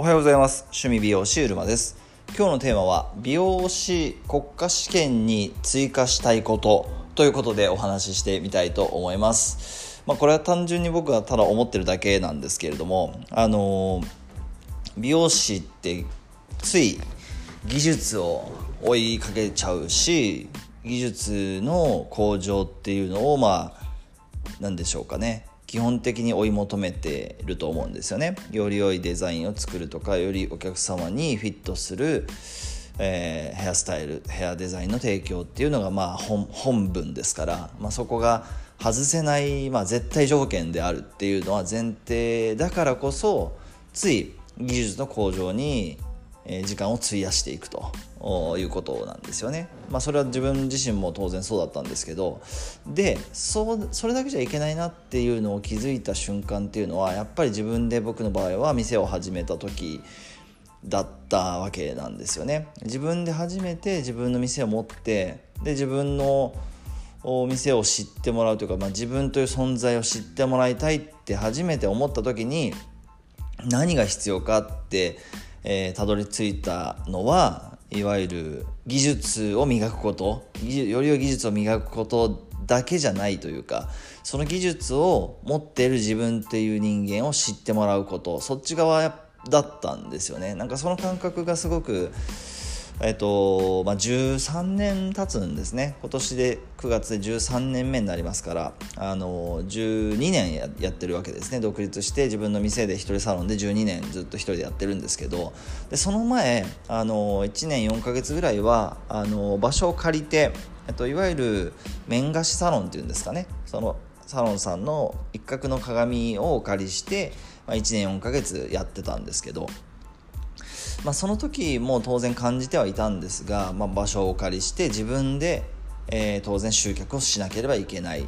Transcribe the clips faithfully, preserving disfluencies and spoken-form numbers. おはようございます。趣味美容師うるまです。今日のテーマは美容師国家試験に追加したいことということでお話ししてみたいと思います。まあ、これは単純に僕がただ思ってるだけなんですけれども、あのー、美容師ってつい技術を追いかけちゃうし、技術の向上っていうのをまあ何でしょうかね、基本的に追い求めてると思うんですよね。より良いデザインを作るとか、よりお客様にフィットする、えー、ヘアスタイル、ヘアデザインの提供っていうのがまあ 本, 本分ですから、まあ、そこが外せない、まあ、絶対条件であるっていうのは前提だからこそ、つい技術の向上に時間を費やしていくということなんですよね。まあ、それは自分自身も当然そうだったんですけど、で そ, それだけじゃいけないなっていうのを気づいた瞬間っていうのは、やっぱり自分で、僕の場合は店を始めた時だったわけなんですよね。自分で初めて自分の店を持って、で自分のお店を知ってもらうというか、まあ、自分という存在を知ってもらいたいって初めて思った時に何が必要かってえー、たどり着いたのは、いわゆる技術を磨くこと、より良い技術を磨くことだけじゃないというか、その技術を持っている自分っていう人間を知ってもらうこと、そっち側だったんですよね。なんかその感覚がすごく、えーとまあ、じゅうさんねん経つんですね。今年でくがつでじゅうさんねんめになりますから、あのじゅうにねん や, やってるわけですね。独立して自分の店で一人サロンでじゅうにねんずっと一人でやってるんですけど、でその前あのいちねんよんかげつぐらいはあの場所を借りて、えっと、いわゆる面貸しサロンっていうんですかね、そのサロンさんの一角の鏡をお借りして、まあ、いちねんよんかげつやってたんですけど、まあ、その時も当然感じてはいたんですが、まあ、場所をお借りして自分で、えー、当然集客をしなければいけないっ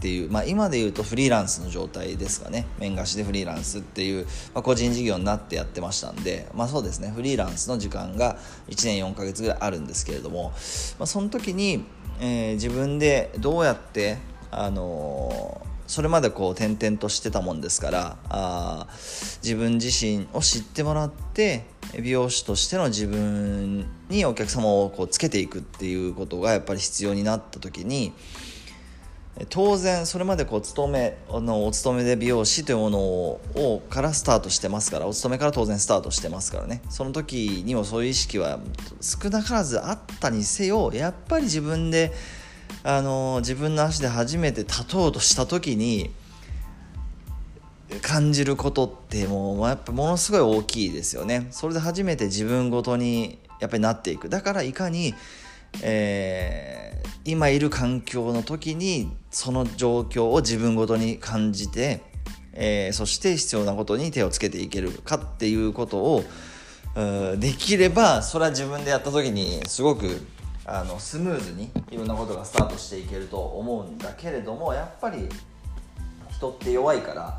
ていう、まあ、今でいうとフリーランスの状態ですかね。面貸しでフリーランスっていう、まあ、個人事業になってやってましたんで、まあ、そうですね、フリーランスの時間がいちねんよんかげつぐらいあるんですけれども、まあ、その時に、えー、自分でどうやって、あのーそれまでこう転々としてたもんですから、あ自分自身を知ってもらって、美容師としての自分にお客様をこうつけていくっていうことがやっぱり必要になった時に、当然それまでこう勤めのお勤めで美容師というものをからスタートしてますから、お勤めから当然スタートしてますからね。その時にもそういう意識は少なからずあったにせよ、やっぱり自分であの自分の足で初めて立とうとした時に感じることってもうやっぱものすごい大きいですよね。それで初めて自分ごとにやっぱりなっていく。だからいかに、えー、今いる環境の時にその状況を自分ごとに感じて、えー、そして必要なことに手をつけていけるかっていうことをできれば、それは自分でやった時にすごくあのスムーズにいろんなことがスタートしていけると思うんだけれども、やっぱり人って弱いから、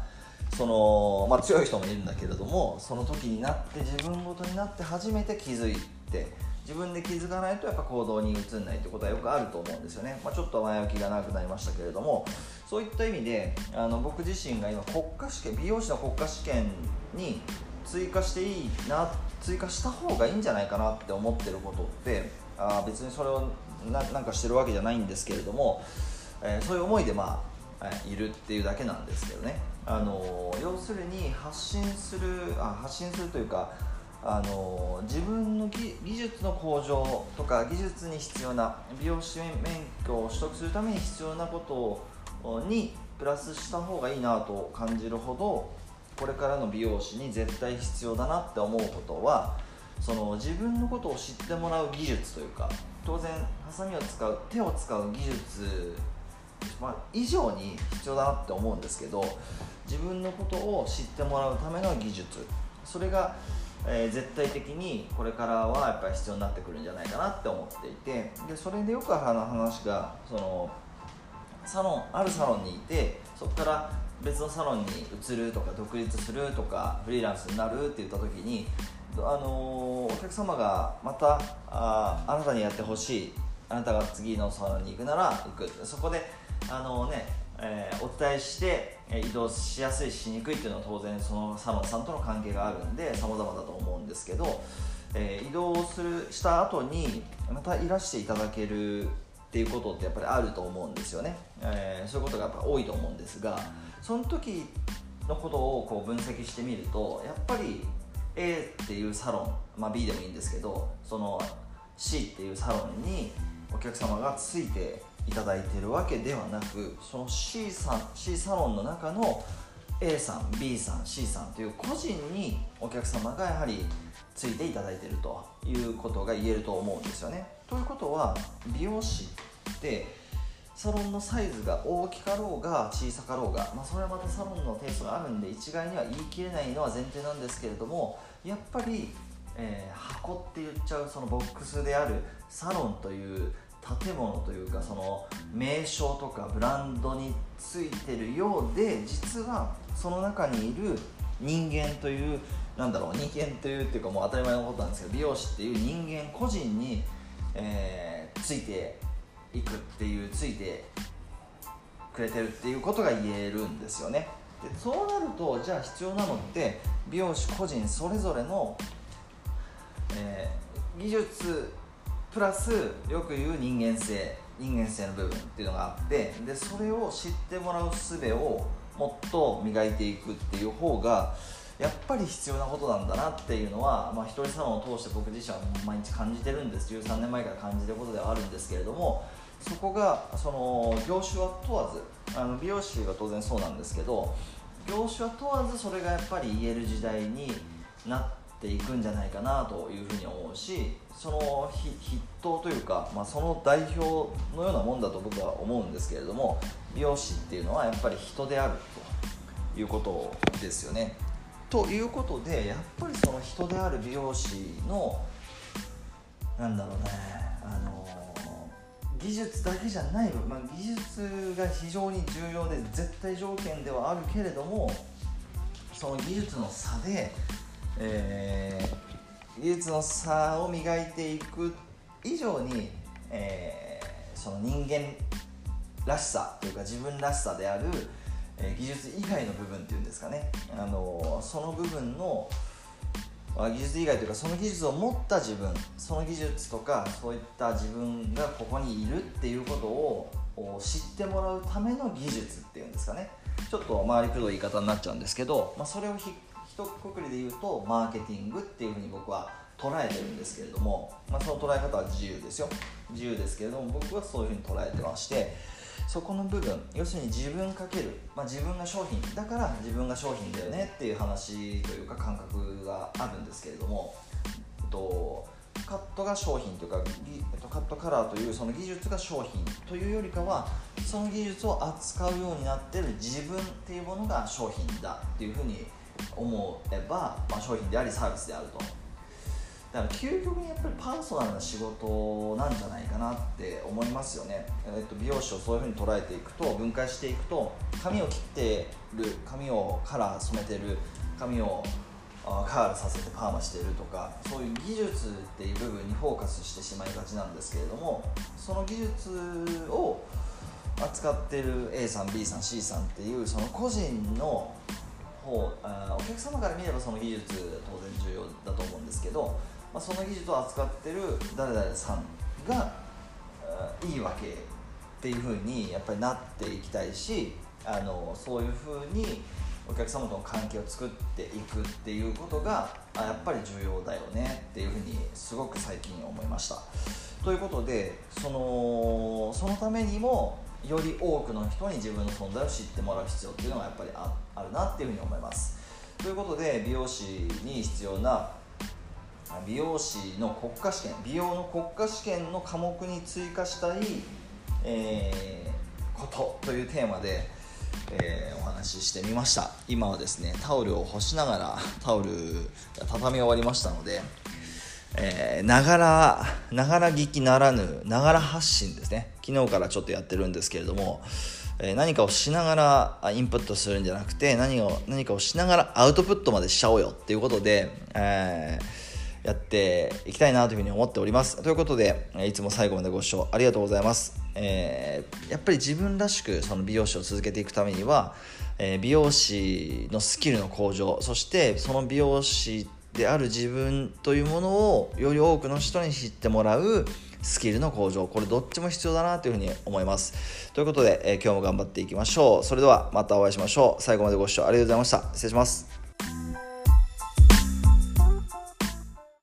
その、まあ、強い人もいるんだけれども、その時になって自分ごとになって初めて気づいて、自分で気づかないとやっぱ行動に移んないってことはよくあると思うんですよね。まあ、ちょっと前置きが長くなりましたけれども、そういった意味であの僕自身が今国家試験、美容師の国家試験に追加していいな、追加した方がいいんじゃないかなって思ってることって、あ別にそれを な, なんかしてるわけじゃないんですけれども、えー、そういう思いでまあ、えー、いるっていうだけなんですけどね。あのー、要するに発信するあ発信するというか、あのー、自分の技術の向上とか、技術に必要な美容師免許を取得するために必要なことにプラスした方がいいなと感じるほど、これからの美容師に絶対必要だなって思うことは、その自分のことを知ってもらう技術というか、当然ハサミを使う、手を使う技術、まあ、以上に必要だなって思うんですけど、自分のことを知ってもらうための技術、それが、えー、絶対的にこれからはやっぱり必要になってくるんじゃないかなって思っていて、でそれでよくあの話がそのサロン、あるサロンにいて、そこから別のサロンに移るとか、独立するとか、フリーランスになるって言った時に、あのー、お客様がまた あ, あなたにやってほしい、あなたが次のサロンに行くなら行く、そこであのね、えー、お伝えして移動しやすいしにくいっていうのは当然そのサモさんとの関係があるんで様々だと思うんですけど、えー、移動するした後にまたいらしていただけるっていうことってやっぱりあると思うんですよね、えー、そういうことがやっぱ多いと思うんですが、その時のことをこう分析してみると、やっぱり A っていうサロン、まあ、B でもいいんですけど、その C っていうサロンにお客様がついていただいているわけではなく、その C さん C サロンの中の A さん B さん C さんという個人にお客様がやはりついていただいているということが言えると思うんですよね。ということは、美容師ってサロンのサイズが大きかろうが小さかろうが、まあ、それはまたサロンのテイストがあるんで一概には言い切れないのは前提なんですけれども、やっぱり、えー、箱って言っちゃうそのボックスであるサロンという建物というか、その名称とかブランドについてるようで、実はその中にいる人間という、なんだろう、人間というっていうかもう当たり前のことなんですけど、美容師っていう人間個人に、えー、ついていくっていう、ついてくれてるっていうことが言えるんですよね。でそうなると、じゃあ必要なのって美容師個人それぞれの、えー、技術プラスよく言う人間性人間性の部分っていうのがあって、でそれを知ってもらう術をもっと磨いていくっていう方がやっぱり必要なことなんだなっていうのは、まあ、一人サロンを通して僕自身は毎日感じてるんです。じゅうさんねんまえから感じてることではあるんですけれども、そこがその業種は問わず、あの美容師は当然そうなんですけど、業種は問わずそれがやっぱり言える時代になっていくんじゃないかなというふうに思うし、その筆頭というか、まあ、その代表のようなもんだと僕は思うんですけれども、美容師っていうのはやっぱり人であるということですよね。ということで、やっぱりその人である美容師の、なんだろうね、あの技術だけじゃない、まあ、技術が非常に重要で絶対条件ではあるけれども、その技術の差で、えー、技術の差を磨いていく以上に、えー、その人間らしさというか自分らしさである技術以外の部分っていうんですかね、あのその部分の技術以外というか、その技術を持った自分、その技術とかそういった自分がここにいるっていうことを知ってもらうための技術っていうんですかね、ちょっと回りくどい言い方になっちゃうんですけど、まあ、それをひ一括りで言うとマーケティングっていうふうに僕は捉えてるんですけれども、まあ、その捉え方は自由ですよ、自由ですけれども、僕はそういうふうに捉えてまして、そこの部分、要するに自分かける、まあ、自分が商品だから自分が商品だよねっていう話というか感覚があるんですけれども、とカットが商品というか、カットカラーというその技術が商品というよりかは、その技術を扱うようになっている自分っていうものが商品だっていうふうに思えば、まあ、商品でありサービスであると。だから究極にやっぱりパーソナルな仕事なんじゃないかなって思いますよね。えっと、美容師をそういうふうに捉えていくと、分解していくと、髪を切ってる、髪をカラー染めてる、髪をカールさせてパーマしてるとか、そういう技術っていう部分にフォーカスしてしまいがちなんですけれども、その技術を扱ってる A さん B さん C さんっていうその個人の方、お客様から見ればその技術当然重要だと思うんですけど、その技術を扱ってる誰々さんがいいわけっていう風にやっぱりなっていきたいし、あのそういう風にお客様との関係を作っていくっていうことがやっぱり重要だよねっていう風にすごく最近思いました。ということで、その、そのためにもより多くの人に自分の存在を知ってもらう必要っていうのがやっぱり あ, あるなっていう風に思います。ということで、美容師に必要な美容師の国家試験、美容の国家試験の科目に追加したい、えー、ことというテーマで、えー、お話ししてみました。今はですね、タオルを干しながら、タオルが畳み終わりましたので、えー、ながら、ながら聞きならぬ、ながら発信ですね。昨日からちょっとやってるんですけれども、えー、何かをしながらインプットするんじゃなくて、何を、何かをしながらアウトプットまでしちゃおうよっていうことで、えーやっていきたいなというふうに思っております。ということで、いつも最後までご視聴ありがとうございます。えー、やっぱり自分らしくその美容師を続けていくためには、えー、美容師のスキルの向上、そしてその美容師である自分というものをより多くの人に知ってもらうスキルの向上、これどっちも必要だなというふうに思います。ということで、えー、今日も頑張っていきましょう。それではまたお会いしましょう。最後までご視聴ありがとうございました。失礼します。